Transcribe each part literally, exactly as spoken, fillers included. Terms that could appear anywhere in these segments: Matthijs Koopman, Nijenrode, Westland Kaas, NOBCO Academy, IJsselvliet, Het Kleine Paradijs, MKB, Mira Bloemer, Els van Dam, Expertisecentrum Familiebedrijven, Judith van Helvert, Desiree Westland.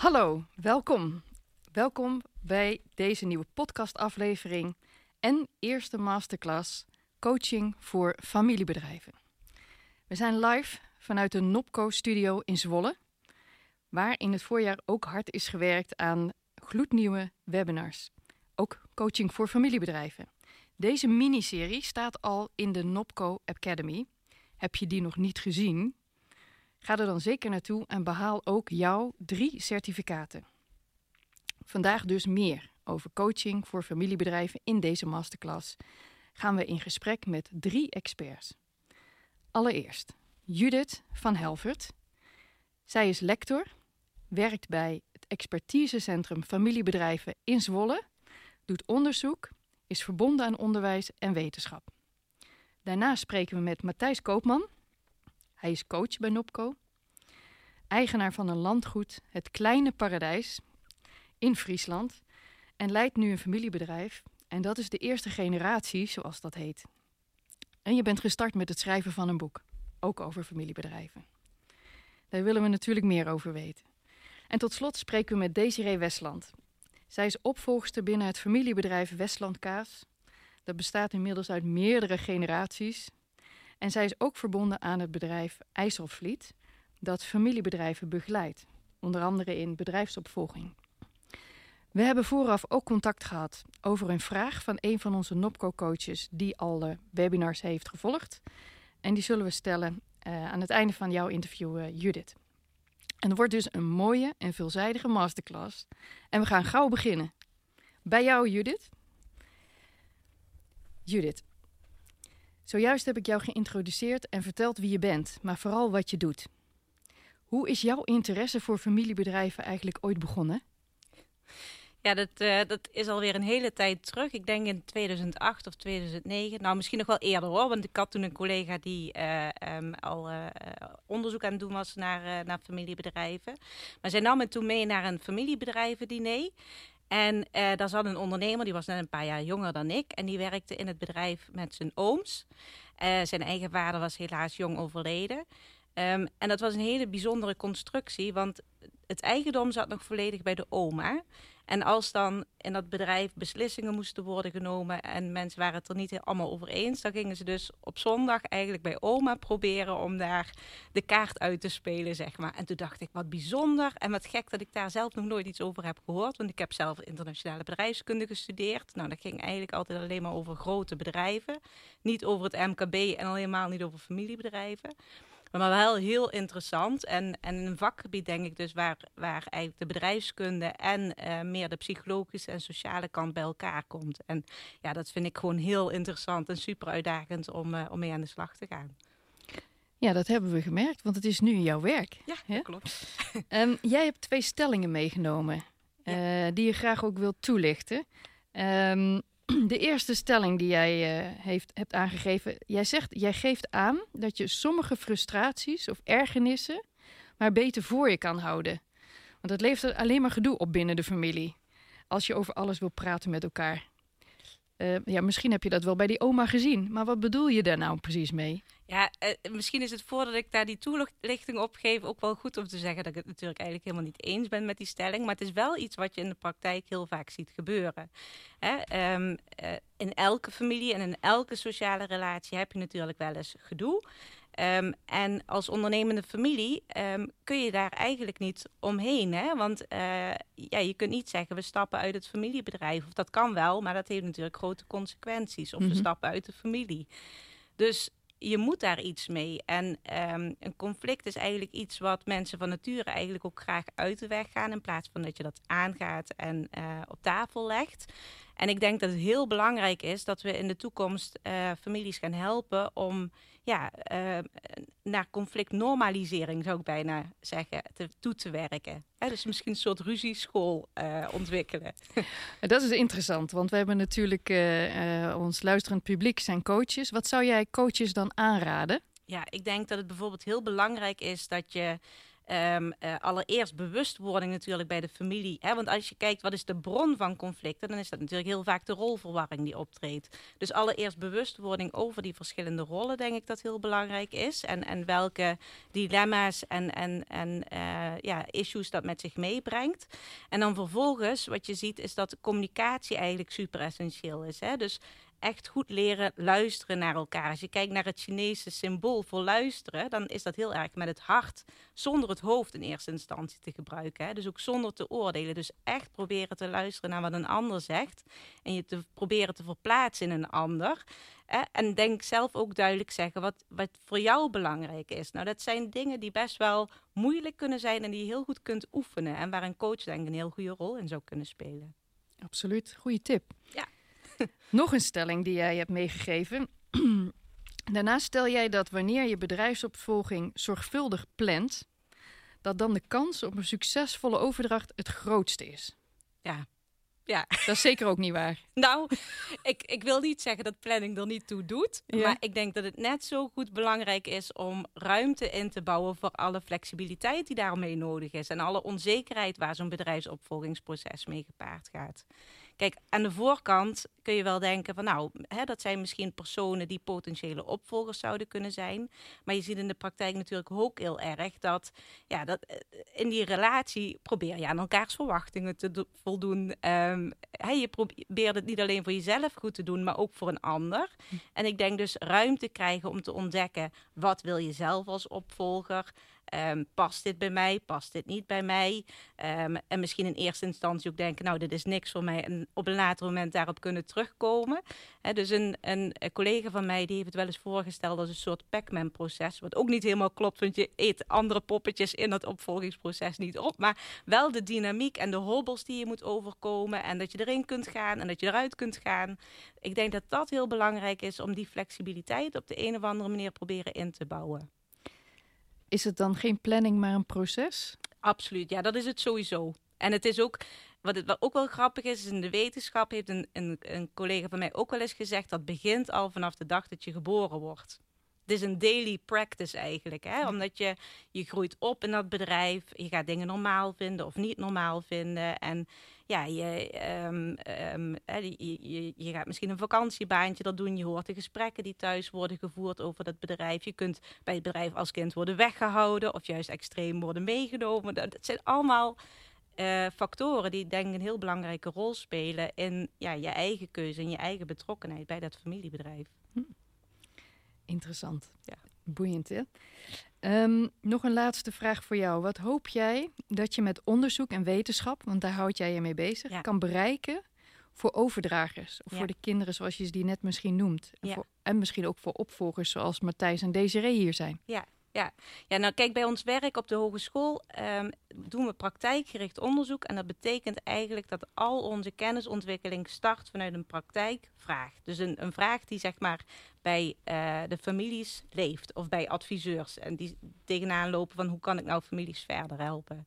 Hallo, welkom. Welkom bij deze nieuwe podcastaflevering en eerste masterclass coaching voor familiebedrijven. We zijn live vanuit de NOBCO-studio in Zwolle, waar in het voorjaar ook hard is gewerkt aan gloednieuwe webinars. Ook coaching voor familiebedrijven. Deze miniserie staat al in de NOBCO Academy. Heb je die nog niet gezien? Ga er dan zeker naartoe en behaal ook jouw drie certificaten. Vandaag dus meer over coaching voor familiebedrijven. In deze masterclass gaan we in gesprek met drie experts. Allereerst Judith van Helvert. Zij is lector, werkt bij het Expertisecentrum Familiebedrijven in Zwolle, doet onderzoek, is verbonden aan onderwijs en wetenschap. Daarna spreken we met Matthijs Koopman. Hij is coach bij NOBCO, eigenaar van een landgoed, Het Kleine Paradijs, in Friesland, en leidt nu een familiebedrijf. En dat is de eerste generatie, zoals dat heet. En je bent gestart met het schrijven van een boek, ook over familiebedrijven. Daar willen we natuurlijk meer over weten. En tot slot spreken we met Desiree Westland. Zij is opvolgster binnen het familiebedrijf Westland Kaas. Dat bestaat inmiddels uit meerdere generaties. En zij is ook verbonden aan het bedrijf IJsselvliet, dat familiebedrijven begeleidt, onder andere in bedrijfsopvolging. We hebben vooraf ook contact gehad over een vraag van een van onze NOBCO-coaches die al webinars heeft gevolgd. En die zullen we stellen uh, aan het einde van jouw interview, uh, Judith. En het wordt dus een mooie en veelzijdige masterclass. En we gaan gauw beginnen. Bij jou, Judith. Judith. Zojuist heb ik jou geïntroduceerd en verteld wie je bent, maar vooral wat je doet. Hoe is jouw interesse voor familiebedrijven eigenlijk ooit begonnen? Ja, dat, uh, dat is alweer een hele tijd terug. Ik denk in tweeduizend acht of tweeduizend negen. Nou, misschien nog wel eerder hoor. Want ik had toen een collega die uh, um, al uh, onderzoek aan het doen was naar, uh, naar familiebedrijven. Maar zij nam me toen mee naar een familiebedrijvendiner. En uh, daar zat een ondernemer, die was net een paar jaar jonger dan ik. En die werkte in het bedrijf met zijn ooms. Uh, zijn eigen vader was helaas jong overleden. Um, en dat was een hele bijzondere constructie. Want het eigendom zat nog volledig bij de oma. En als dan in dat bedrijf beslissingen moesten worden genomen en mensen waren het er niet allemaal over eens, dan gingen ze dus op zondag eigenlijk bij oma proberen om daar de kaart uit te spelen, zeg maar. En toen dacht ik, wat bijzonder en wat gek dat ik daar zelf nog nooit iets over heb gehoord, want ik heb zelf internationale bedrijfskunde gestudeerd. Nou, dat ging eigenlijk altijd alleen maar over grote bedrijven, niet over het M K B en al helemaal niet over familiebedrijven. Maar wel heel interessant en, en een vakgebied, denk ik, dus waar, waar eigenlijk de bedrijfskunde en uh, meer de psychologische en sociale kant bij elkaar komt. En ja, dat vind ik gewoon heel interessant en super uitdagend om, uh, om mee aan de slag te gaan. Ja, dat hebben we gemerkt, want het is nu jouw werk. Ja, hè? Dat klopt. Um, jij hebt twee stellingen meegenomen ja. uh, die je graag ook wilt toelichten. Um, De eerste stelling die jij uh, heeft, hebt aangegeven. Jij zegt, jij geeft aan dat je sommige frustraties of ergernissen maar beter voor je kan houden. Want dat levert alleen maar gedoe op binnen de familie. Als je over alles wil praten met elkaar. Uh, ja, misschien heb je dat wel bij die oma gezien. Maar wat bedoel je daar nou precies mee? Ja, uh, misschien is het voordat ik daar die toelichting op geef ook wel goed om te zeggen dat ik het natuurlijk eigenlijk helemaal niet eens ben met die stelling. Maar het is wel iets wat je in de praktijk heel vaak ziet gebeuren. Hè? Um, uh, in elke familie en in elke sociale relatie heb je natuurlijk wel eens gedoe. Um, en als ondernemende familie um, kun je daar eigenlijk niet omheen. Hè? Want uh, ja, je kunt niet zeggen, we stappen uit het familiebedrijf. Of dat kan wel, maar dat heeft natuurlijk grote consequenties. Of mm-hmm. we stappen uit de familie. Dus je moet daar iets mee. En um, een conflict is eigenlijk iets wat mensen van nature eigenlijk ook graag uit de weg gaan. In plaats van dat je dat aangaat en uh, op tafel legt. En ik denk dat het heel belangrijk is dat we in de toekomst uh, families gaan helpen om ja, uh, naar conflictnormalisering, zou ik bijna zeggen, te, toe te werken. Hè, dus misschien een soort ruzieschool uh, ontwikkelen. Dat is interessant, want we hebben natuurlijk uh, uh, ons luisterend publiek zijn coaches. Wat zou jij coaches dan aanraden? Ja, ik denk dat het bijvoorbeeld heel belangrijk is dat je Um, uh, allereerst bewustwording natuurlijk bij de familie. Hè? Want als je kijkt wat is de bron van conflicten, dan is dat natuurlijk heel vaak de rolverwarring die optreedt. Dus allereerst bewustwording over die verschillende rollen, denk ik dat heel belangrijk is. En, en welke dilemma's en, en, en uh, ja, issues dat met zich meebrengt. En dan vervolgens, wat je ziet, is dat communicatie eigenlijk super essentieel is. Hè? Dus echt goed leren luisteren naar elkaar. Als je kijkt naar het Chinese symbool voor luisteren, dan is dat heel erg met het hart, zonder het hoofd in eerste instantie te gebruiken. Hè? Dus ook zonder te oordelen. Dus echt proberen te luisteren naar wat een ander zegt en je te proberen te verplaatsen in een ander. Hè? En denk zelf ook duidelijk zeggen wat, wat voor jou belangrijk is. Nou, dat zijn dingen die best wel moeilijk kunnen zijn en die je heel goed kunt oefenen. En waar een coach denk ik een heel goede rol in zou kunnen spelen. Absoluut, goede tip. Ja. Nog een stelling die jij hebt meegegeven. Daarnaast stel jij dat wanneer je bedrijfsopvolging zorgvuldig plant, dat dan de kans op een succesvolle overdracht het grootste is. Ja. Ja. Dat is zeker ook niet waar. Nou, ik, ik wil niet zeggen dat planning er niet toe doet. Ja. Maar ik denk dat het net zo goed belangrijk is om ruimte in te bouwen voor alle flexibiliteit die daarmee nodig is. En alle onzekerheid waar zo'n bedrijfsopvolgingsproces mee gepaard gaat. Kijk, aan de voorkant kun je wel denken van nou, hè, dat zijn misschien personen die potentiële opvolgers zouden kunnen zijn. Maar je ziet in de praktijk natuurlijk ook heel erg dat, ja, dat in die relatie probeer je aan elkaars verwachtingen te voldoen. Um, hè, je probeert het niet alleen voor jezelf goed te doen, maar ook voor een ander. Hm. En ik denk dus ruimte krijgen om te ontdekken wat wil je zelf als opvolger. Um, past dit bij mij? Past dit niet bij mij? Um, en misschien in eerste instantie ook denken, nou, dit is niks voor mij. En op een later moment daarop kunnen terugkomen. He, dus een, een, een collega van mij die heeft het wel eens voorgesteld als een soort Pac-Man-proces. Wat ook niet helemaal klopt, want je eet andere poppetjes in dat opvolgingsproces niet op. Maar wel de dynamiek en de hobbels die je moet overkomen. En dat je erin kunt gaan en dat je eruit kunt gaan. Ik denk dat dat heel belangrijk is om die flexibiliteit op de een of andere manier proberen in te bouwen. Is het dan geen planning, maar een proces? Absoluut, ja, dat is het sowieso. En het is ook, wat, het, wat ook wel grappig is, is in de wetenschap heeft een, een, een collega van mij ook wel eens gezegd, dat begint al vanaf de dag dat je geboren wordt. Het is een daily practice eigenlijk, hè? Omdat je, je groeit op in dat bedrijf, je gaat dingen normaal vinden of niet normaal vinden. En ja, je, um, um, je, je, je gaat misschien een vakantiebaantje dat doen. Je hoort de gesprekken die thuis worden gevoerd over dat bedrijf. Je kunt bij het bedrijf als kind worden weggehouden of juist extreem worden meegenomen. Dat, dat zijn allemaal uh, factoren die denk ik een heel belangrijke rol spelen in ja, je eigen keuze en je eigen betrokkenheid bij dat familiebedrijf. Hm. Interessant. Ja. Boeiend, hè? Um, nog een laatste vraag voor jou. Wat hoop jij dat je met onderzoek en wetenschap, want daar houd jij je mee bezig, ja. kan bereiken voor overdragers? Of ja. voor de kinderen zoals je die net misschien noemt. En, ja. voor, en misschien ook voor opvolgers zoals Matthijs en Desiree hier zijn. Ja. Ja. ja, nou kijk, bij ons werk op de hogeschool um, doen we praktijkgericht onderzoek. En dat betekent eigenlijk dat al onze kennisontwikkeling start vanuit een praktijkvraag. Dus een, een vraag die zeg maar bij uh, de families leeft of bij adviseurs. En die tegenaan lopen van hoe kan ik nou families verder helpen.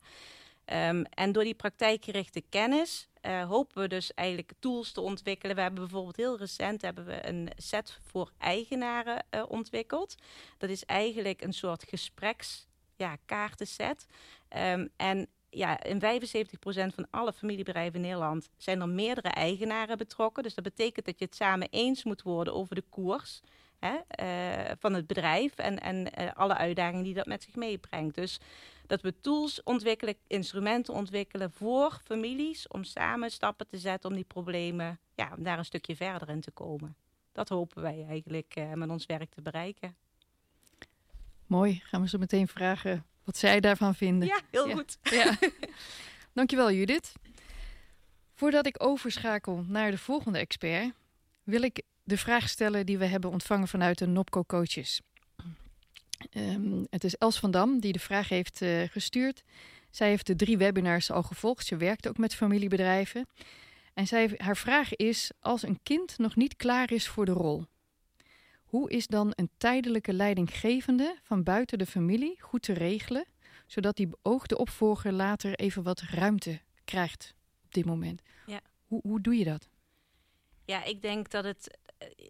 Um, en door die praktijkgerichte kennis uh, hopen we dus eigenlijk tools te ontwikkelen. We hebben bijvoorbeeld heel recent hebben we een set voor eigenaren uh, ontwikkeld. Dat is eigenlijk een soort gespreks, ja, kaartenset. Um, en ja, in vijfenzeventig procent van alle familiebedrijven in Nederland zijn er meerdere eigenaren betrokken. Dus dat betekent dat je het samen eens moet worden over de koers. Hè, uh, van het bedrijf en, en uh, alle uitdagingen die dat met zich meebrengt. Dus dat we tools ontwikkelen, instrumenten ontwikkelen voor families om samen stappen te zetten om die problemen, ja, om daar een stukje verder in te komen. Dat hopen wij eigenlijk uh, met ons werk te bereiken. Mooi, gaan we zo meteen vragen wat zij daarvan vinden. Ja, heel ja. goed. Ja. Dankjewel, Judith. Voordat ik overschakel naar de volgende expert, wil ik de vraag stellen die we hebben ontvangen vanuit de NOBCO Coaches. Um, het is Els van Dam die de vraag heeft uh, gestuurd. Zij heeft de drie webinars al gevolgd. Ze werkt ook met familiebedrijven. En zij, haar vraag is, als een kind nog niet klaar is voor de rol, hoe is dan een tijdelijke leidinggevende van buiten de familie goed te regelen, zodat die beoogde opvolger later even wat ruimte krijgt op dit moment? Ja. Hoe, hoe doe je dat? Ja, ik denk dat het...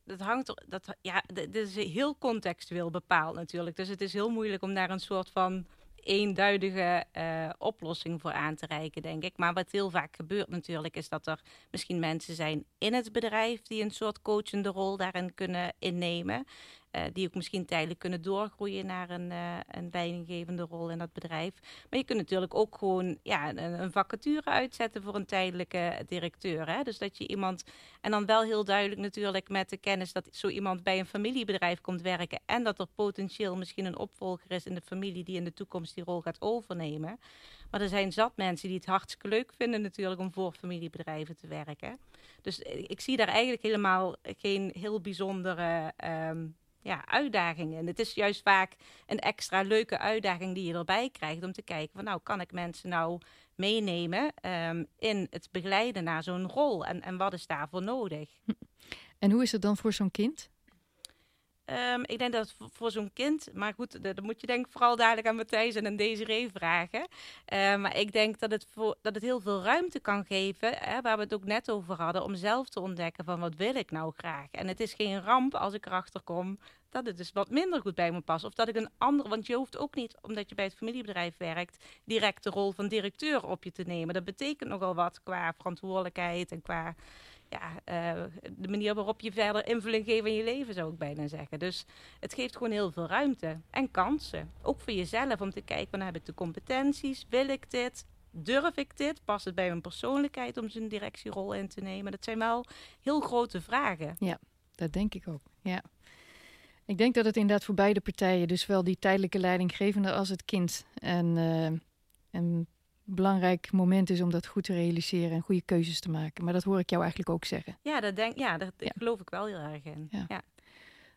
Dat hangt er, dat, ja, dit is heel contextueel bepaald natuurlijk. Dus het is heel moeilijk om daar een soort van eenduidige uh, oplossing voor aan te reiken, denk ik. Maar wat heel vaak gebeurt natuurlijk is dat er misschien mensen zijn in het bedrijf die een soort coachende rol daarin kunnen innemen. Uh, die ook misschien tijdelijk kunnen doorgroeien naar een, uh, een leidinggevende rol in dat bedrijf. Maar je kunt natuurlijk ook gewoon ja, een, een vacature uitzetten voor een tijdelijke directeur. Hè? Dus dat je iemand, en dan wel heel duidelijk natuurlijk met de kennis dat zo iemand bij een familiebedrijf komt werken. En dat er potentieel misschien een opvolger is in de familie die in de toekomst die rol gaat overnemen. Maar er zijn zat mensen die het hartstikke leuk vinden natuurlijk om voor familiebedrijven te werken. Dus ik zie daar eigenlijk helemaal geen heel bijzondere um, ja, uitdagingen. En het is juist vaak een extra leuke uitdaging die je erbij krijgt om te kijken van nou, kan ik mensen nou meenemen um, in het begeleiden naar zo'n rol? En, en wat is daarvoor nodig? En hoe is het dan voor zo'n kind? Um, ik denk dat voor zo'n kind, maar goed, dat moet je denk ik vooral dadelijk aan Matthijs en aan Desiree vragen. Uh, maar ik denk dat het, voor, dat het heel veel ruimte kan geven, hè, waar we het ook net over hadden, om zelf te ontdekken van wat wil ik nou graag. En het is geen ramp als ik erachter kom dat het dus wat minder goed bij me past. Of dat ik een andere, want je hoeft ook niet, omdat je bij het familiebedrijf werkt, direct de rol van directeur op je te nemen. Dat betekent nogal wat qua verantwoordelijkheid en qua... Ja, uh, de manier waarop je verder invulling geeft in je leven, zou ik bijna zeggen. Dus het geeft gewoon heel veel ruimte en kansen. Ook voor jezelf, om te kijken, van, heb ik de competenties? Wil ik dit? Durf ik dit? Past het bij mijn persoonlijkheid om zijn directierol in te nemen? Dat zijn wel heel grote vragen. Ja, dat denk ik ook. Ja. Ik denk dat het inderdaad voor beide partijen, dus wel die tijdelijke leidinggevende als het kind, en, uh, en belangrijk moment is om dat goed te realiseren en goede keuzes te maken. Maar dat hoor ik jou eigenlijk ook zeggen. Ja, dat denk, ja, dat, ja. geloof ik wel heel erg in. Ja. Ja.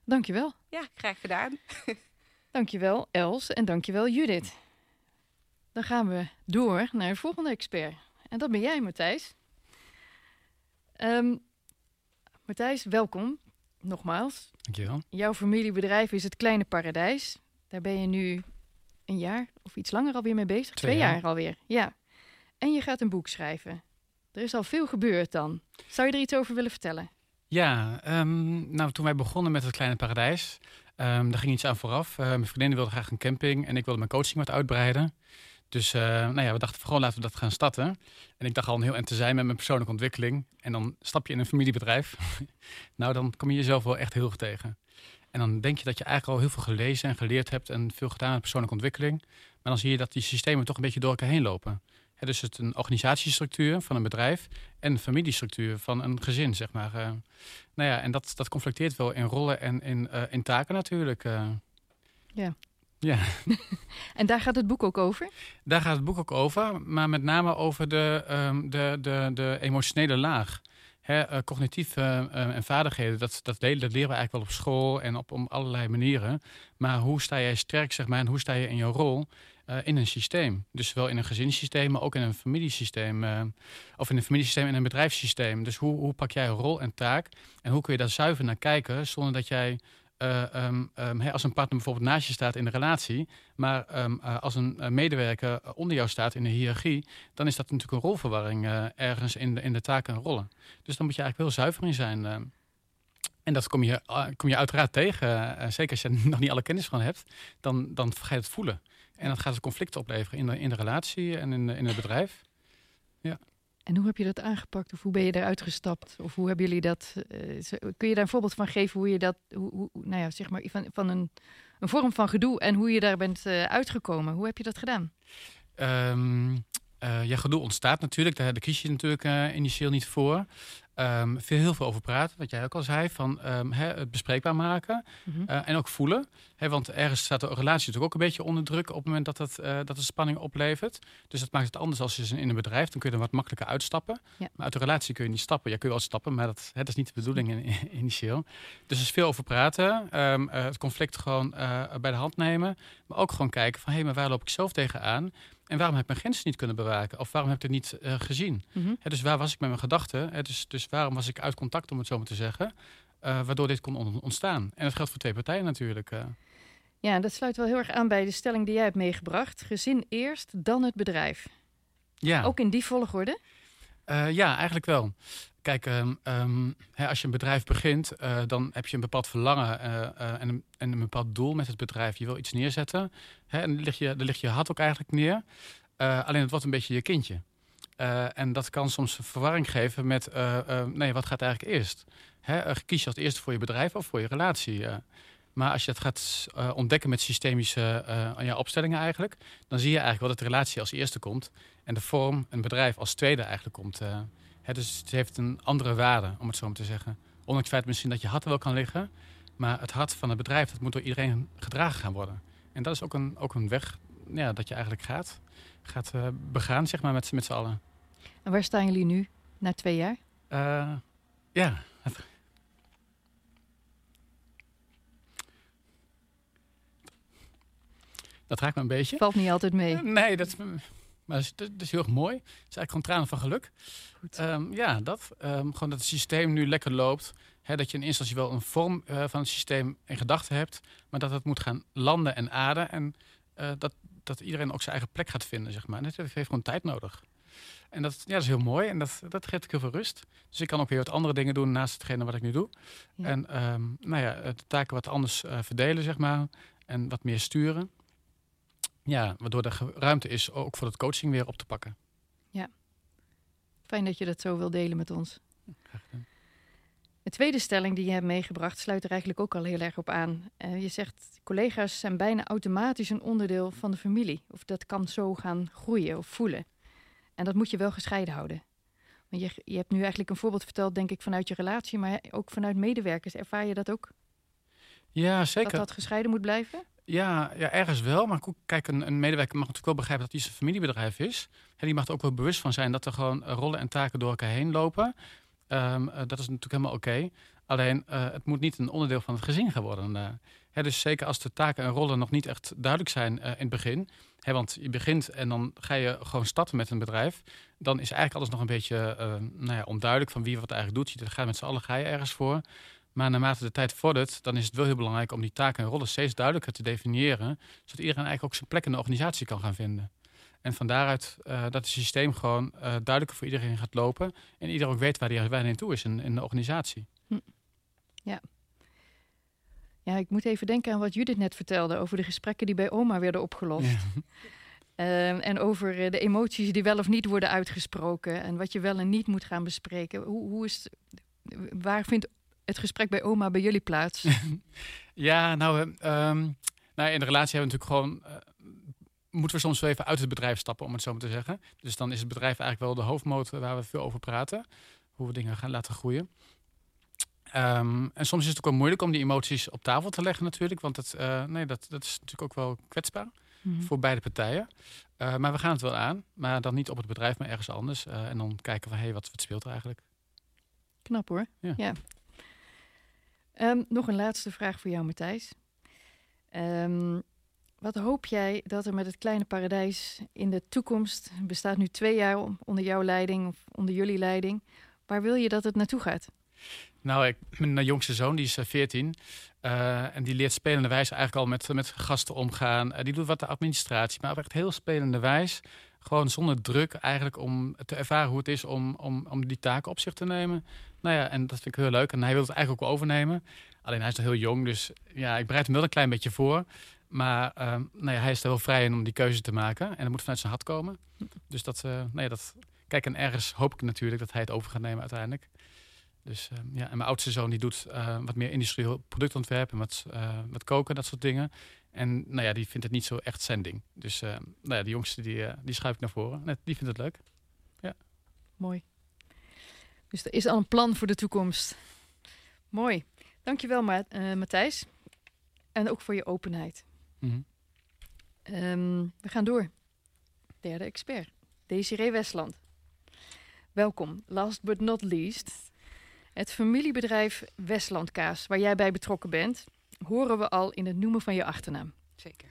Dankjewel. Ja, graag gedaan. Dankjewel Els en dankjewel Judith. Dan gaan we door naar de volgende expert. En dat ben jij, Matthijs. Um, Matthijs, welkom. Nogmaals. Dankjewel. Jouw familiebedrijf is Het Kleine Paradijs. Daar ben je nu... Een jaar of iets langer alweer mee bezig? Twee, Twee jaar. jaar alweer, ja. En je gaat een boek schrijven. Er is al veel gebeurd dan. Zou je er iets over willen vertellen? Ja, um, nou toen wij begonnen met Het Kleine Paradijs, um, daar ging iets aan vooraf. Uh, mijn vriendin wilde graag een camping en ik wilde mijn coaching wat uitbreiden. Dus uh, nou ja, we dachten gewoon laten we dat gaan starten. En ik dacht al een heel eind te zijn met mijn persoonlijke ontwikkeling. En dan stap je in een familiebedrijf. Nou, dan kom je jezelf wel echt heel goed tegen. En dan denk je dat je eigenlijk al heel veel gelezen en geleerd hebt en veel gedaan aan persoonlijke ontwikkeling. Maar dan zie je dat die systemen toch een beetje door elkaar heen lopen. He, dus het een organisatiestructuur van een bedrijf en een familiestructuur van een gezin, zeg maar. Uh, nou ja, en dat, dat conflicteert wel in rollen en in, uh, in taken natuurlijk. Uh. Ja. Ja. En daar gaat het boek ook over? Daar gaat het boek ook over, maar met name over de, um, de, de, de emotionele laag. He, uh, cognitief uh, uh, en vaardigheden, dat, dat, delen, dat leren we eigenlijk wel op school en op om allerlei manieren. Maar hoe sta jij sterk, zeg maar, en hoe sta je in jouw rol uh, in een systeem? Dus wel in een gezinssysteem, maar ook in een familiesysteem. Uh, of in een familiesysteem en een bedrijfssysteem. Dus hoe, hoe pak jij rol en taak? En hoe kun je daar zuiver naar kijken zonder dat jij... Uh, um, um, hey, als een partner bijvoorbeeld naast je staat in de relatie, maar um, uh, als een uh, medewerker onder jou staat in de hiërarchie, dan is dat natuurlijk een rolverwarring uh, ergens in de, in de taken en rollen. Dus dan moet je eigenlijk heel zuiver in zijn. Uh. En dat kom je, uh, kom je uiteraard tegen. Uh, zeker als je er nog niet alle kennis van hebt, dan, dan ga je het voelen. En dat gaat het conflict opleveren in de, in de relatie en in, de, in het bedrijf. Ja. En hoe heb je dat aangepakt? Of hoe ben je daaruit gestapt? Of hoe hebben jullie dat... Uh, kun je daar een voorbeeld van geven hoe je dat... Hoe, hoe, nou ja, zeg maar van, van een, een vorm van gedoe en hoe je daar bent uh, uitgekomen. Hoe heb je dat gedaan? Um, uh, ja, gedoe ontstaat natuurlijk. Daar, daar kies je natuurlijk uh, initieel niet voor. Um, veel heel veel over praten, wat jij ook al zei, van um, he, het bespreekbaar maken mm-hmm. uh, en ook voelen. He, want ergens staat de relatie natuurlijk ook een beetje onder druk op het moment dat het, uh, dat het spanning oplevert. Dus dat maakt het anders als je in een bedrijf, dan kun je er wat makkelijker uitstappen. Ja. Maar uit de relatie kun je niet stappen. Ja, kun je wel stappen, maar dat, he, dat is niet de bedoeling in, in, initieel. Dus er is veel over praten, um, uh, het conflict gewoon uh, bij de hand nemen. Maar ook gewoon kijken van, hé, hey, maar waar loop ik zelf tegenaan? En waarom heb ik mijn grenzen niet kunnen bewaken? Of waarom heb ik het niet uh, gezien? Mm-hmm. He, dus waar was ik met mijn gedachten? He, dus, dus waarom was ik uit contact, om het zo maar te zeggen? Uh, waardoor dit kon on- ontstaan. En dat geldt voor twee partijen natuurlijk. Uh. Ja, dat sluit wel heel erg aan bij de stelling die jij hebt meegebracht. Gezin eerst, dan het bedrijf. Ja. Ook in die volgorde? Uh, ja, eigenlijk wel. Kijk, um, um, hè, als je een bedrijf begint, uh, dan heb je een bepaald verlangen uh, uh, en, een, en een bepaald doel met het bedrijf. Je wil iets neerzetten, hè, en daar ligt je, daar ligt je hart ook eigenlijk neer. Uh, alleen het wordt een beetje je kindje. Uh, en dat kan soms verwarring geven met, uh, uh, nee, wat gaat eigenlijk eerst? Hè, uh, kies je als eerste voor je bedrijf of voor je relatie? Uh. Maar als je dat gaat uh, ontdekken met systemische uh, ja, opstellingen eigenlijk, dan zie je eigenlijk wel dat de relatie als eerste komt en de vorm, een bedrijf, als tweede eigenlijk komt. Uh. Hè, dus het heeft een andere waarde, om het zo maar te zeggen. Ondanks het feit misschien dat je hart er wel kan liggen, maar het hart van het bedrijf, dat moet door iedereen gedragen gaan worden. En dat is ook een, ook een weg ja, dat je eigenlijk gaat, gaat uh, begaan, zeg maar, met, met z'n allen. En waar staan jullie nu, na twee jaar? Uh, ja, dat raakt me een beetje. Valt niet altijd mee. Uh, nee, dat is, maar dat is, dat is heel erg mooi. Het is eigenlijk gewoon tranen van geluk. Goed. Um, ja, dat. Um, gewoon dat het systeem nu lekker loopt. Hè, dat je in eerste instantie wel een vorm uh, van het systeem in gedachten hebt, maar dat het moet gaan landen en aarden. En uh, dat, dat iedereen ook zijn eigen plek gaat vinden, zeg maar. En dat heeft gewoon tijd nodig. En dat, ja, dat is heel mooi en dat, dat geeft ik heel veel rust. Dus ik kan ook weer wat andere dingen doen naast hetgene wat ik nu doe. Ja. En um, nou ja, de taken wat anders uh, verdelen, zeg maar. En wat meer sturen. Ja, waardoor er ruimte is ook voor het coaching weer op te pakken. Ja, fijn dat je dat zo wil delen met ons. Graag gedaan. De tweede stelling die je hebt meegebracht sluit er eigenlijk ook al heel erg op aan. Uh, je zegt, collega's zijn bijna automatisch een onderdeel van de familie. Of dat kan zo gaan groeien of voelen. En dat moet je wel gescheiden houden. Want je, je hebt nu eigenlijk een voorbeeld verteld, denk ik, vanuit je relatie, maar ook vanuit medewerkers. Ervaar je dat ook? Ja, zeker. Dat dat gescheiden moet blijven? Ja, ja, ergens wel. Maar kijk, een, een medewerker mag natuurlijk wel begrijpen dat hij een familiebedrijf is. He, die mag er ook wel bewust van zijn dat er gewoon rollen en taken door elkaar heen lopen. Um, uh, dat is natuurlijk helemaal oké. Okay. Alleen, uh, het moet niet een onderdeel van het gezin gaan worden. Uh, he, dus zeker als de taken en rollen nog niet echt duidelijk zijn uh, in het begin. He, want je begint en dan ga je gewoon starten met een bedrijf. Dan is eigenlijk alles nog een beetje uh, nou ja, onduidelijk van wie wat eigenlijk doet. Je gaat met z'n allen, ga je ergens voor. Maar naarmate de tijd vordert, dan is het wel heel belangrijk om die taken en rollen steeds duidelijker te definiëren. Zodat iedereen eigenlijk ook zijn plek in de organisatie kan gaan vinden. En van daaruit uh, dat het systeem gewoon uh, duidelijker voor iedereen gaat lopen. En iedereen ook weet waar hij heen toe is in, in de organisatie. Hm. Ja. Ja, ik moet even denken aan wat Judith net vertelde over de gesprekken die bij oma werden opgelost. Ja. Uh, en over de emoties die wel of niet worden uitgesproken. En wat je wel en niet moet gaan bespreken. Hoe, hoe is, waar vindt het gesprek bij oma bij jullie plaats? Ja, nou, um, nou, in de relatie hebben we natuurlijk gewoon Uh, moeten we soms wel even uit het bedrijf stappen, om het zo maar te zeggen. Dus dan is het bedrijf eigenlijk wel de hoofdmotor waar we veel over praten. Hoe we dingen gaan laten groeien. Um, en soms is het ook wel moeilijk om die emoties op tafel te leggen natuurlijk. Want dat, uh, nee, dat, dat is natuurlijk ook wel kwetsbaar mm-hmm. voor beide partijen. Uh, maar we gaan het wel aan. Maar dan niet op het bedrijf, maar ergens anders. Uh, en dan kijken we, hé, hey, wat, wat speelt er eigenlijk? Knap hoor. Ja. ja. Um, nog een laatste vraag voor jou, Matthijs. Um, wat hoop jij dat er met het Kleine Paradijs in de toekomst, bestaat nu twee jaar onder jouw leiding of onder jullie leiding, waar wil je dat het naartoe gaat? Nou, ik, mijn jongste zoon, die is veertien. Uh, en die leert spelende wijs eigenlijk al met, met gasten omgaan. Uh, die doet wat de administratie, maar echt heel spelende wijs. Gewoon zonder druk eigenlijk om te ervaren hoe het is om, om, om die taken op zich te nemen. Nou ja, en dat vind ik heel leuk. En hij wil het eigenlijk ook overnemen. Alleen hij is nog heel jong, dus ja, ik bereid hem wel een klein beetje voor. Maar uh, nou ja, hij is er wel vrij in om die keuze te maken. En dat moet vanuit zijn hart komen. Dus dat, uh, nou ja, dat... Kijk, en ergens hoop ik natuurlijk dat hij het over gaat nemen uiteindelijk. Dus uh, ja, en mijn oudste zoon die doet uh, wat meer industrieel productontwerp en wat, uh, wat koken, dat soort dingen. En nou ja, die vindt het niet zo echt zijn ding. Dus uh, nou ja, die jongste die, uh, die schuif ik naar voren. Net, die vindt het leuk. Ja. Mooi. Dus er is al een plan voor de toekomst. Mooi. Dankjewel Ma- uh, Matthijs. En ook voor je openheid. Mm-hmm. Um, we gaan door. Derde expert. Desiree Westland. Welkom. Last but not least. Het familiebedrijf Westland Kaas, waar jij bij betrokken bent, horen we al in het noemen van je achternaam. Zeker.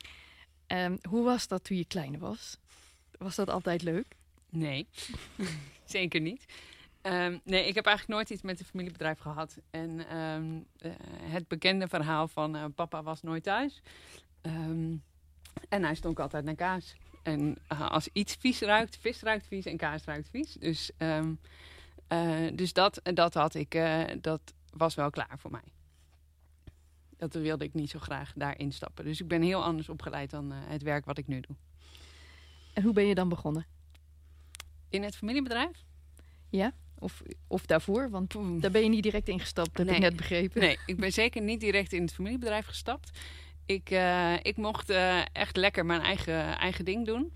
Um, hoe was dat toen je klein was? Was dat altijd leuk? Nee, zeker niet. Um, nee, ik heb eigenlijk nooit iets met een familiebedrijf gehad. En um, uh, het bekende verhaal van uh, papa was nooit thuis. Um, en hij stonk altijd naar kaas. En uh, als iets vies ruikt, vis ruikt vies en kaas ruikt vies. Dus Um, Uh, dus dat, dat had ik, uh, dat was wel klaar voor mij. Dat wilde ik niet zo graag daarin stappen. Dus ik ben heel anders opgeleid dan uh, het werk wat ik nu doe. En hoe ben je dan begonnen? In het familiebedrijf? Ja, of, of daarvoor? Want Poem. daar ben je niet direct ingestapt, dat nee. heb ik net begrepen. Nee, ik ben zeker niet direct in het familiebedrijf gestapt. Ik, uh, ik mocht uh, echt lekker mijn eigen, eigen ding doen.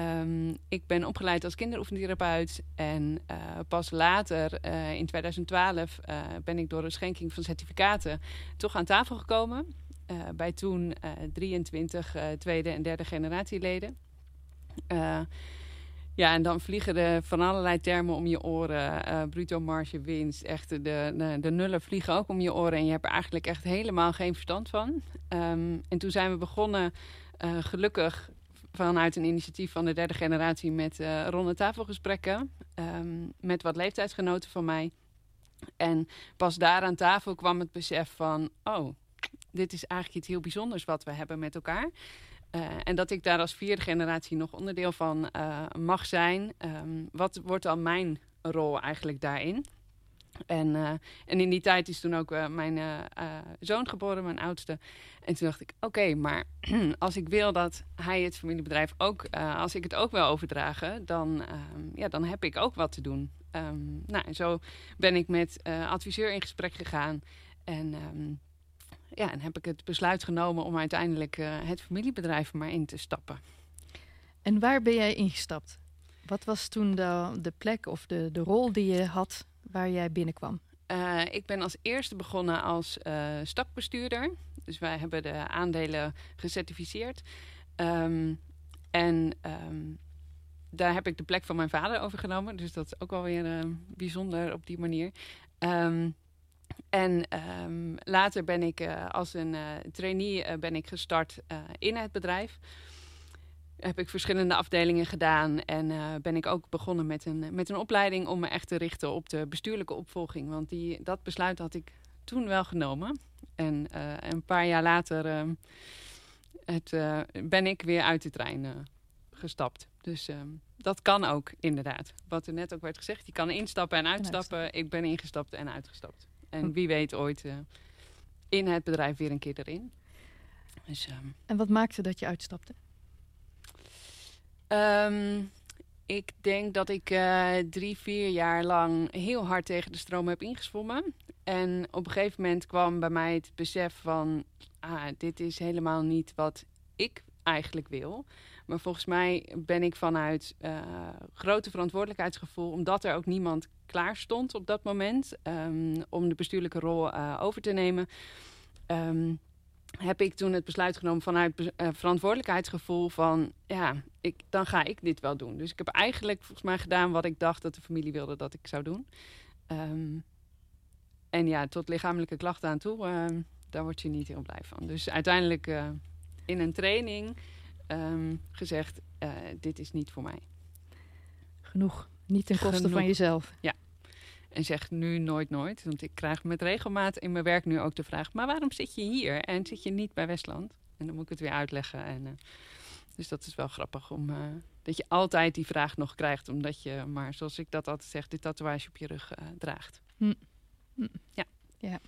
Um, ik ben opgeleid als kinderoefentherapeut. En uh, pas later, uh, in tweeduizend twaalf, uh, ben ik door een schenking van certificaten toch aan tafel gekomen. Uh, bij toen uh, drieëntwintig uh, tweede en derde generatieleden. Uh, ja, en dan vliegen er van allerlei termen om je oren. Uh, bruto marge, winst, echt de, de, de nullen vliegen ook om je oren. En je hebt er eigenlijk echt helemaal geen verstand van. Um, en toen zijn we begonnen, uh, gelukkig... vanuit een initiatief van de derde generatie met uh, ronde tafelgesprekken. Um, met wat leeftijdsgenoten van mij. En pas daar aan tafel kwam het besef van... oh, dit is eigenlijk iets heel bijzonders wat we hebben met elkaar. Uh, en dat ik daar als vierde generatie nog onderdeel van uh, mag zijn. Um, wat wordt dan mijn rol eigenlijk daarin? En, uh, en in die tijd is toen ook uh, mijn uh, uh, zoon geboren, mijn oudste. En toen dacht ik, oké, okay, maar als ik wil dat hij het familiebedrijf ook... Uh, als ik het ook wil overdragen, dan, um, ja, dan heb ik ook wat te doen. Um, nou, en zo ben ik met uh, adviseur in gesprek gegaan. En, um, ja, en heb ik het besluit genomen om uiteindelijk uh, het familiebedrijf maar in te stappen. En waar ben jij ingestapt? Wat was toen de, de plek of de, de rol die je had... waar jij binnenkwam? Uh, ik ben als eerste begonnen als uh, stapbestuurder. Dus wij hebben de aandelen gecertificeerd. Um, en um, daar heb ik de plek van mijn vader overgenomen. Dus dat is ook wel weer uh, bijzonder op die manier. Um, en um, later ben ik uh, als een uh, trainee uh, ben ik gestart uh, in het bedrijf. Heb ik verschillende afdelingen gedaan en uh, ben ik ook begonnen met een, met een opleiding om me echt te richten op de bestuurlijke opvolging. Want die, dat besluit had ik toen wel genomen. En uh, een paar jaar later uh, het, uh, ben ik weer uit de trein uh, gestapt. Dus uh, dat kan ook inderdaad. Wat er net ook werd gezegd, je kan instappen en uitstappen. En uitstappen. Ik ben ingestapt en uitgestapt. En hm. wie weet ooit uh, in het bedrijf weer een keer erin. Dus, uh, en wat maakte dat je uitstapte? Um, ik denk dat ik uh, drie, vier jaar lang heel hard tegen de stroom heb ingezwommen. En op een gegeven moment kwam bij mij het besef van... ah, dit is helemaal niet wat ik eigenlijk wil. Maar volgens mij ben ik vanuit uh, grote verantwoordelijkheidsgevoel... omdat er ook niemand klaar stond op dat moment... Um, om de bestuurlijke rol uh, over te nemen... Um, heb ik toen het besluit genomen vanuit uh, verantwoordelijkheidsgevoel van... ja, ik, dan ga ik dit wel doen. Dus ik heb eigenlijk volgens mij gedaan wat ik dacht dat de familie wilde dat ik zou doen. Um, en ja, tot lichamelijke klachten aan toe, uh, daar word je niet heel blij van. Dus uiteindelijk uh, in een training um, gezegd, uh, dit is niet voor mij. Genoeg, niet ten koste Genoeg. van jezelf. Ja. En zeg nu nooit nooit, want ik krijg met regelmaat in mijn werk nu ook de vraag... maar waarom zit je hier en zit je niet bij Westland? En dan moet ik het weer uitleggen. En, uh, dus dat is wel grappig, om, uh, dat je altijd die vraag nog krijgt... omdat je, maar zoals ik dat altijd zeg, dit tatoeage op je rug uh, draagt. Hm. Hm. Ja. ja.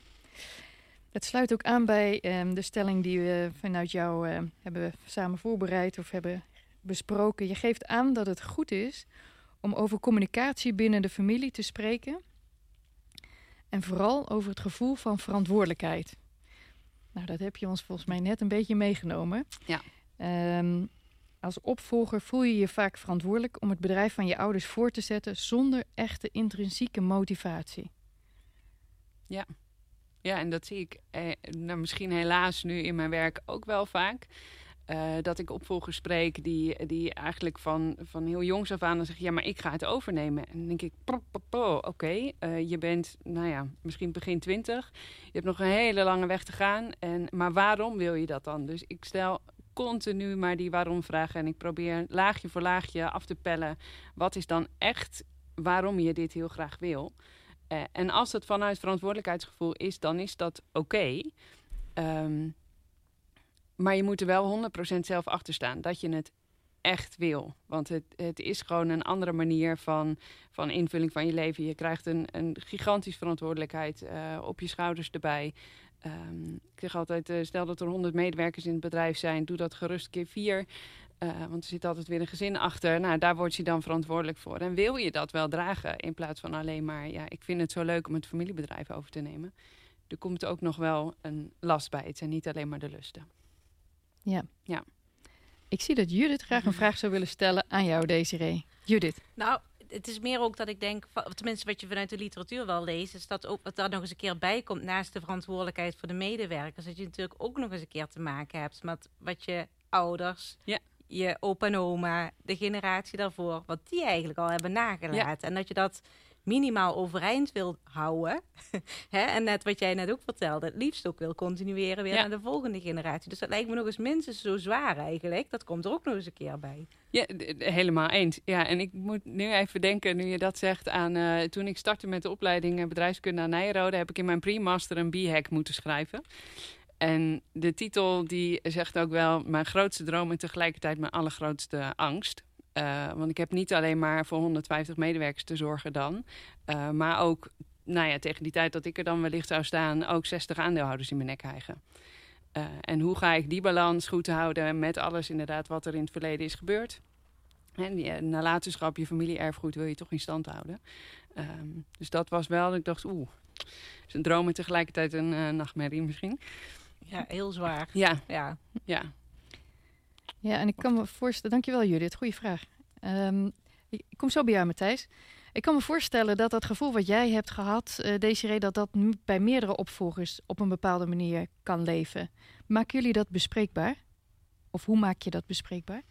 Het sluit ook aan bij um, de stelling die we vanuit jou uh, hebben samen voorbereid... of hebben besproken. Je geeft aan dat het goed is om over communicatie binnen de familie te spreken... en vooral over het gevoel van verantwoordelijkheid. Nou, dat heb je ons volgens mij net een beetje meegenomen. Ja. Um, als opvolger voel je je vaak verantwoordelijk om het bedrijf van je ouders voor te zetten... zonder echte intrinsieke motivatie. Ja, ja en dat zie ik eh, nou, misschien helaas nu in mijn werk ook wel vaak... Uh, dat ik opvolgers spreek die, die eigenlijk van, van heel jongs af aan dan zeggen... ja, maar ik ga het overnemen. En dan denk ik, oké, okay, uh, je bent, nou ja, misschien begin twintig. Je hebt nog een hele lange weg te gaan. En, maar waarom wil je dat dan? Dus ik stel continu maar die waarom-vragen... en ik probeer laagje voor laagje af te pellen... wat is dan echt waarom je dit heel graag wil? Uh, en als dat vanuit verantwoordelijkheidsgevoel is, dan is dat oké... Okay. Um, Maar je moet er wel honderd procent zelf achter staan. Dat je het echt wil. Want het, het is gewoon een andere manier van, van invulling van je leven. Je krijgt een, een gigantische verantwoordelijkheid uh, op je schouders erbij. Um, ik zeg altijd, uh, stel dat er honderd medewerkers in het bedrijf zijn, doe dat gerust keer vier. Uh, want er zit altijd weer een gezin achter. Nou, daar word je dan verantwoordelijk voor. En wil je dat wel dragen in plaats van alleen maar... ja, ik vind het zo leuk om het familiebedrijf over te nemen. Er komt ook nog wel een last bij. Het zijn niet alleen maar de lusten. Ja. Ja. Ik zie dat Judith graag een vraag zou willen stellen aan jou, Desiree. Judith. Nou, het is meer ook dat ik denk... tenminste wat je vanuit de literatuur wel leest... is dat ook wat daar nog eens een keer bij komt... naast de verantwoordelijkheid voor de medewerkers... dat je natuurlijk ook nog eens een keer te maken hebt... met wat je ouders... Ja. je opa en oma, de generatie daarvoor... wat die eigenlijk al hebben nagelaten. Ja. En dat je dat minimaal overeind wil houden. Hè? En net wat jij net ook vertelde... het liefst ook wil continueren weer ja. naar de volgende generatie. Dus dat lijkt me nog eens minstens zo zwaar eigenlijk. Dat komt er ook nog eens een keer bij. Ja, d- d- helemaal eens. Ja, en ik moet nu even denken, nu je dat zegt... aan uh, toen ik startte met de opleiding bedrijfskunde aan Nijenrode... heb ik in mijn pre-master een B-hack moeten schrijven... En de titel die zegt ook wel... mijn grootste droom en tegelijkertijd mijn allergrootste angst. Uh, want ik heb niet alleen maar voor honderdvijftig medewerkers te zorgen dan. Uh, maar ook nou ja, tegen die tijd dat ik er dan wellicht zou staan... ook zestig aandeelhouders in mijn nek krijgen. Uh, en hoe ga ik die balans goed houden met alles inderdaad wat er in het verleden is gebeurd? En je nalatenschap, je familie-erfgoed wil je toch in stand houden. Uh, dus dat was wel, ik dacht oeh, is een droom en tegelijkertijd een uh, nachtmerrie misschien... Ja, heel zwaar. Ja. Ja. Ja. Ja, en ik kan me voorstellen... Dankjewel Judith, goede vraag. Um, ik kom zo bij jou, Matthijs. Ik kan me voorstellen dat dat gevoel wat jij hebt gehad... Uh, Desiree, dat dat bij meerdere opvolgers op een bepaalde manier kan leven. Maken jullie dat bespreekbaar? Of hoe maak je dat bespreekbaar?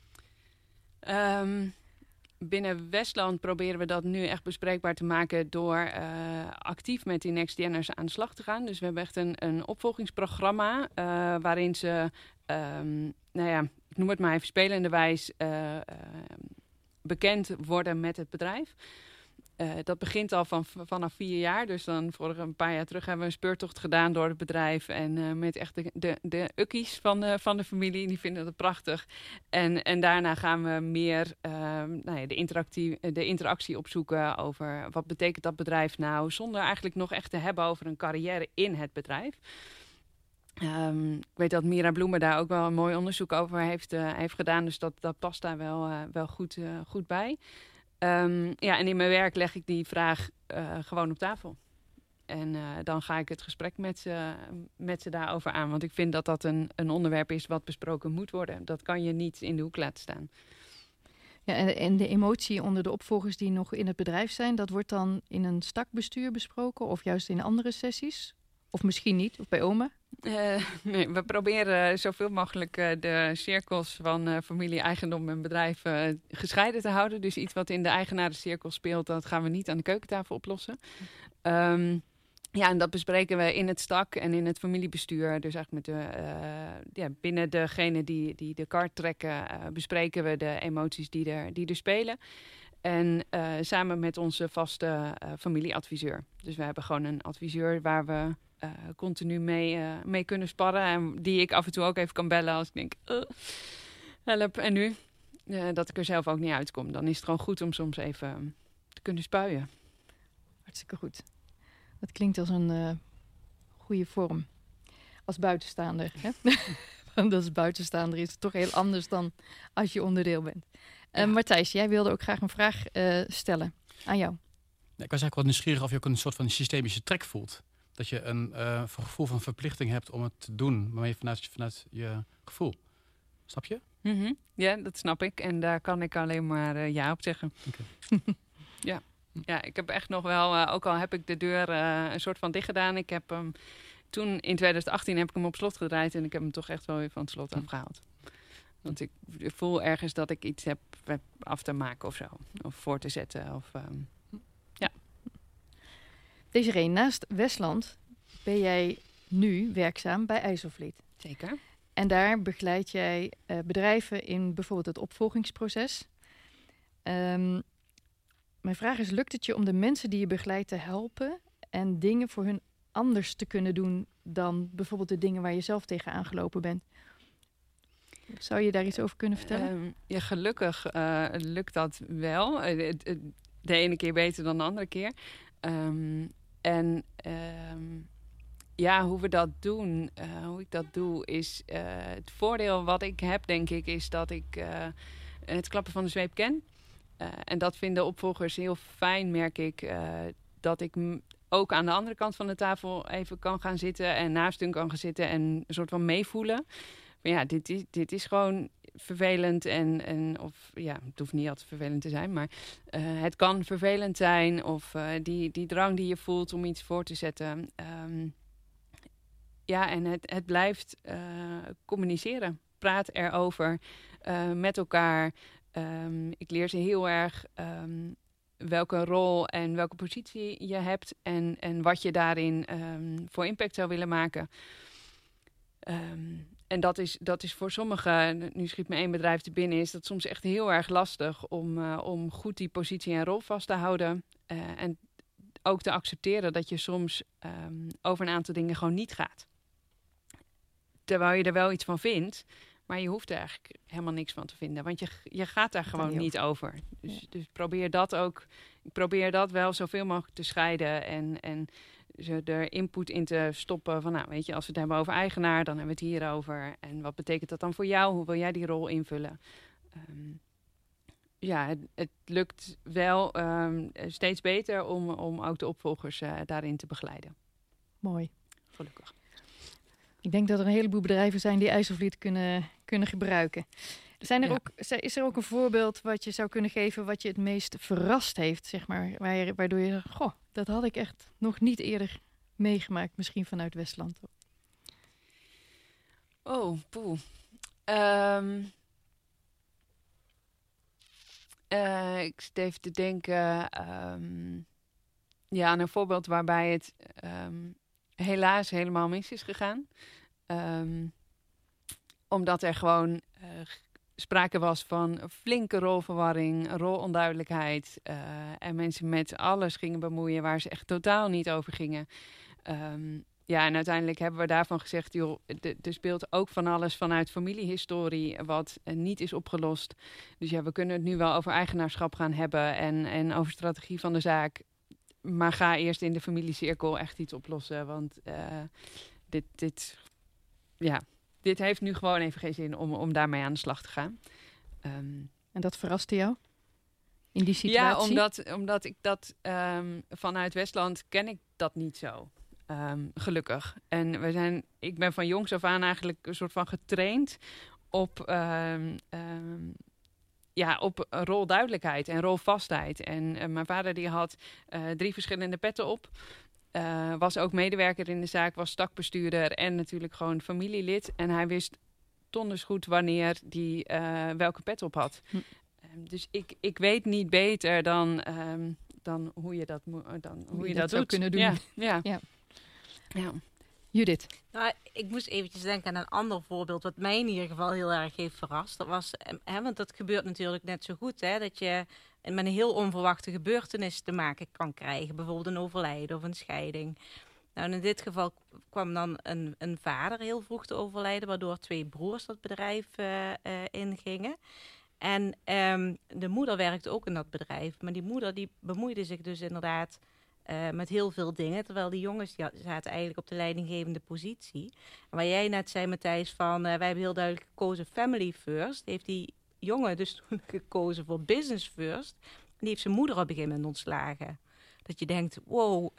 Um... Binnen Westland proberen we dat nu echt bespreekbaar te maken... door uh, actief met die next-geners aan de slag te gaan. Dus we hebben echt een, een opvolgingsprogramma... Uh, waarin ze, um, nou ja, ik noem het maar even spelenderwijs... Uh, uh, bekend worden met het bedrijf. Uh, dat begint al van, vanaf vier jaar. Dus dan vorige een paar jaar terug hebben we een speurtocht gedaan door het bedrijf. En uh, met echt de, de, de ukkies van de, van de familie. Die vinden dat prachtig. En, en daarna gaan we meer uh, nou ja, de, interactie, de interactie opzoeken over wat betekent dat bedrijf nou. Zonder eigenlijk nog echt te hebben over een carrière in het bedrijf. Um, ik weet dat Mira Bloemer daar ook wel een mooi onderzoek over heeft, uh, heeft gedaan. Dus dat, dat past daar wel, uh, wel goed, uh, goed bij. Um, ja, en in mijn werk leg ik die vraag uh, gewoon op tafel. En uh, dan ga ik het gesprek met ze, met ze daarover aan. Want ik vind dat dat een, een onderwerp is wat besproken moet worden. Dat kan je niet in de hoek laten staan. Ja, en, en de emotie onder de opvolgers die nog in het bedrijf zijn... dat wordt dan in een stakbestuur besproken of juist in andere sessies? Of misschien niet, of bij oma? Uh, nee, we proberen zoveel mogelijk uh, de cirkels van uh, familie, eigendom en bedrijf uh, gescheiden te houden. Dus iets wat in de eigenarencirkel speelt, dat gaan we niet aan de keukentafel oplossen. Um, ja, en dat bespreken we in het stak en in het familiebestuur. Dus eigenlijk met de, uh, ja, binnen degene die, die de kar trekken, uh, bespreken we de emoties die er, die er spelen. En uh, samen met onze vaste uh, familieadviseur. Dus we hebben gewoon een adviseur waar we... Uh, continu mee, uh, mee kunnen sparren. En die ik af en toe ook even kan bellen als ik denk... Uh, help, en nu? Uh, dat ik er zelf ook niet uitkom. Dan is het gewoon goed om soms even te kunnen spuien. Hartstikke goed. Dat klinkt als een uh, goede vorm. Als buitenstaander. Hè? Want als buitenstaander is het toch heel anders dan als je onderdeel bent. Uh, ja. Matthijs, jij wilde ook graag een vraag uh, stellen aan jou. Ja, ik was eigenlijk wel nieuwsgierig of je ook een soort van systemische trek voelt. Dat je een uh, gevoel van verplichting hebt om het te doen, maar je vanuit, vanuit je gevoel. Snap je? Mm-hmm. Ja, dat snap ik. En daar kan ik alleen maar uh, ja op zeggen. Okay. ja. ja, ik heb echt nog wel, uh, ook al heb ik de deur uh, een soort van dicht gedaan. Ik heb um, toen in twintig achttien heb ik hem op slot gedraaid en ik heb hem toch echt wel weer van het slot afgehaald. Want ik voel ergens dat ik iets heb af te maken of zo, of voor te zetten. Of, um, ja. Desiree, naast Westland ben jij nu werkzaam bij IJsselvliet. Zeker. En daar begeleid jij uh, bedrijven in bijvoorbeeld het opvolgingsproces. Um, mijn vraag is, lukt het je om de mensen die je begeleidt te helpen... en dingen voor hun anders te kunnen doen dan bijvoorbeeld de dingen waar je zelf tegen aangelopen bent? Zou je daar iets over kunnen vertellen? Um, ja, gelukkig uh, lukt dat wel. De ene keer beter dan de andere keer. Um, en um, ja, hoe we dat doen, uh, hoe ik dat doe, is uh, het voordeel wat ik heb, denk ik, is dat ik uh, het klappen van de zweep ken. Uh, en dat vinden opvolgers heel fijn, merk ik, uh, dat ik m- ook aan de andere kant van de tafel even kan gaan zitten en naast hun kan gaan zitten en een soort van meevoelen. Maar ja, dit is, dit is gewoon vervelend en, en of ja, het hoeft niet altijd vervelend te zijn, maar uh, het kan vervelend zijn of uh, die, die drang die je voelt om iets voor te zetten. Um, ja, en het, het blijft uh, communiceren. Praat erover uh, met elkaar. Um, ik leer ze heel erg um, welke rol en welke positie je hebt en, en wat je daarin um, voor impact zou willen maken. Um, en dat is, dat is voor sommigen, nu schiet me één bedrijf te binnen, is dat soms echt heel erg lastig om, uh, om goed die positie en rol vast te houden. Uh, en ook te accepteren dat je soms um, over een aantal dingen gewoon niet gaat. Terwijl je er wel iets van vindt. Maar je hoeft er eigenlijk helemaal niks van te vinden. Want je, je gaat daar gewoon niet over. Dus, ja. dus probeer dat ook. Ik probeer dat wel zoveel mogelijk te scheiden. En, en ze er input in te stoppen. Van nou, weet je, als we het hebben over eigenaar, dan hebben we het hierover. En wat betekent dat dan voor jou? Hoe wil jij die rol invullen? Um, ja, het, het lukt wel um, steeds beter om, om ook de opvolgers uh, daarin te begeleiden. Mooi. Gelukkig. Ik denk dat er een heleboel bedrijven zijn die IJsselvliet kunnen, kunnen gebruiken. Zijn er ja. ook, is er ook een voorbeeld wat je zou kunnen geven wat je het meest verrast heeft, zeg maar, waardoor je zegt, goh, dat had ik echt nog niet eerder meegemaakt, misschien vanuit Westland? Oh, poeh. Um, uh, ik zit even te denken um, ja, aan een voorbeeld waarbij het... Um, helaas helemaal mis is gegaan. Um, omdat er gewoon uh, sprake was van flinke rolverwarring, rolonduidelijkheid. Uh, en mensen met alles gingen bemoeien waar ze echt totaal niet over gingen. Um, ja, en uiteindelijk hebben we daarvan gezegd, joh, er speelt ook van alles vanuit familiehistorie wat uh, niet is opgelost. Dus ja, we kunnen het nu wel over eigenaarschap gaan hebben en, en over strategie van de zaak. Maar ga eerst in de familiecirkel echt iets oplossen. Want uh, dit, dit, ja, dit heeft nu gewoon even geen zin om, om daarmee aan de slag te gaan. Um, en dat verraste jou? In die situatie? Ja, omdat, omdat ik dat um, vanuit Westland ken ik dat niet zo. Um, gelukkig. En we zijn, ik ben van jongs af aan eigenlijk een soort van getraind op... Um, um, Ja, op rolduidelijkheid en rolvastheid. En uh, mijn vader die had uh, drie verschillende petten op. Uh, was ook medewerker in de zaak, was stakbestuurder en natuurlijk gewoon familielid. En hij wist donders goed wanneer die uh, welke pet op had. Hm. Uh, dus ik, ik weet niet beter dan, um, dan hoe je dat, mo- dan, hoe hoe je je dat, dat zou kunnen doen. Ja, ja. Ja. Ja. Judith? Nou, ik moest eventjes denken aan een ander voorbeeld wat mij in ieder geval heel erg heeft verrast. Dat was, hè, want dat gebeurt natuurlijk net zo goed, hè, dat je met een heel onverwachte gebeurtenis te maken kan krijgen. Bijvoorbeeld een overlijden of een scheiding. Nou, in dit geval kwam dan een, een vader heel vroeg te overlijden, waardoor twee broers dat bedrijf uh, uh, ingingen. En um, de moeder werkte ook in dat bedrijf, maar die moeder die bemoeide zich dus inderdaad... Uh, met heel veel dingen, terwijl die jongens die zaten eigenlijk op de leidinggevende positie. En waar jij net zei, Matthijs, van uh, wij hebben heel duidelijk gekozen family first. Heeft die jongen dus toen gekozen voor business first. En die heeft zijn moeder op een gegeven moment ontslagen. Dat je denkt, wow,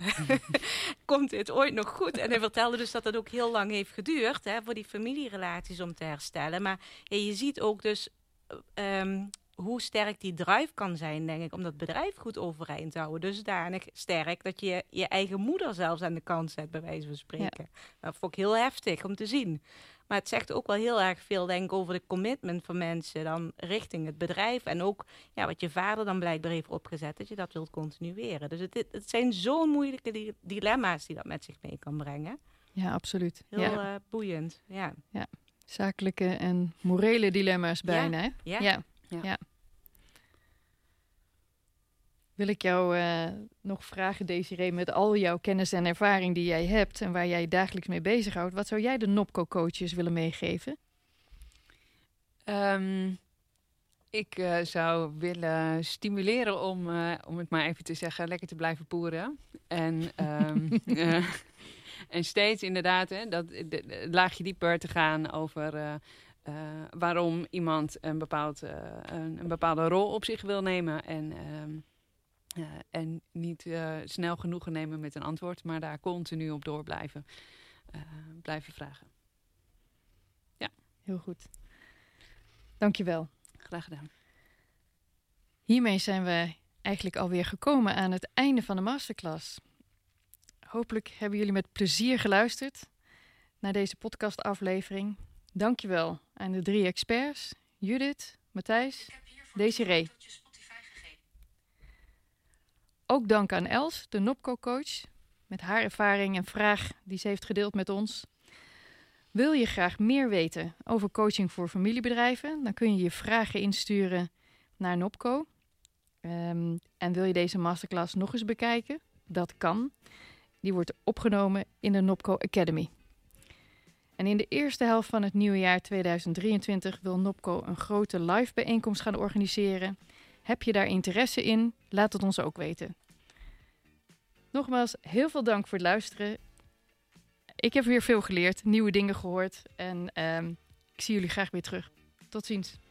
komt dit ooit nog goed? En hij vertelde dus dat dat ook heel lang heeft geduurd, hè, voor die familierelaties om te herstellen. Maar ja, je ziet ook dus... Um, hoe sterk die drive kan zijn, denk ik, om dat bedrijf goed overeind te houden. Dusdanig sterk dat je je eigen moeder zelfs aan de kant zet, bij wijze van spreken. Ja. Dat vond ik heel heftig om te zien. Maar het zegt ook wel heel erg veel, denk ik, over de commitment van mensen dan richting het bedrijf. En ook ja, wat je vader dan blijkbaar heeft opgezet, dat je dat wilt continueren. Dus het, het zijn zo'n moeilijke dilemma's die dat met zich mee kan brengen. Ja, absoluut. Heel ja. Uh, boeiend, ja. ja. Zakelijke en morele dilemma's bijna, ja. Ja. ja. Ja. ja. Wil ik jou uh, nog vragen, Desiree, met al jouw kennis en ervaring die jij hebt en waar jij dagelijks mee bezighoudt, wat zou jij de NOBCO-coaches willen meegeven? Um, ik uh, zou willen stimuleren om, uh, om het maar even te zeggen, lekker te blijven poeren. En, um, uh, en steeds inderdaad hè, dat de, de, laagje dieper te gaan over uh, uh, waarom iemand een, bepaald, uh, een, een bepaalde rol op zich wil nemen. En, um, uh, en niet uh, snel genoegen nemen met een antwoord, maar daar continu op door blijven, uh, blijven vragen. Ja, heel goed. Dankjewel. Graag gedaan. Hiermee zijn we eigenlijk alweer gekomen aan het einde van de masterclass. Hopelijk hebben jullie met plezier geluisterd naar deze podcastaflevering. Dankjewel aan de drie experts, Judith, Matthijs, Desiree. Ook dank aan Els, de NOBCO-coach, met haar ervaring en vraag die ze heeft gedeeld met ons. Wil je graag meer weten over coaching voor familiebedrijven? Dan kun je je vragen insturen naar NOBCO. Um, en wil je deze masterclass nog eens bekijken? Dat kan. Die wordt opgenomen in de NOBCO Academy. En in de eerste helft van het nieuwe jaar tweeduizend drieëntwintig wil NOBCO een grote live bijeenkomst gaan organiseren. Heb je daar interesse in? Laat het ons ook weten. Nogmaals, heel veel dank voor het luisteren. Ik heb weer veel geleerd, nieuwe dingen gehoord en uh, ik zie jullie graag weer terug. Tot ziens.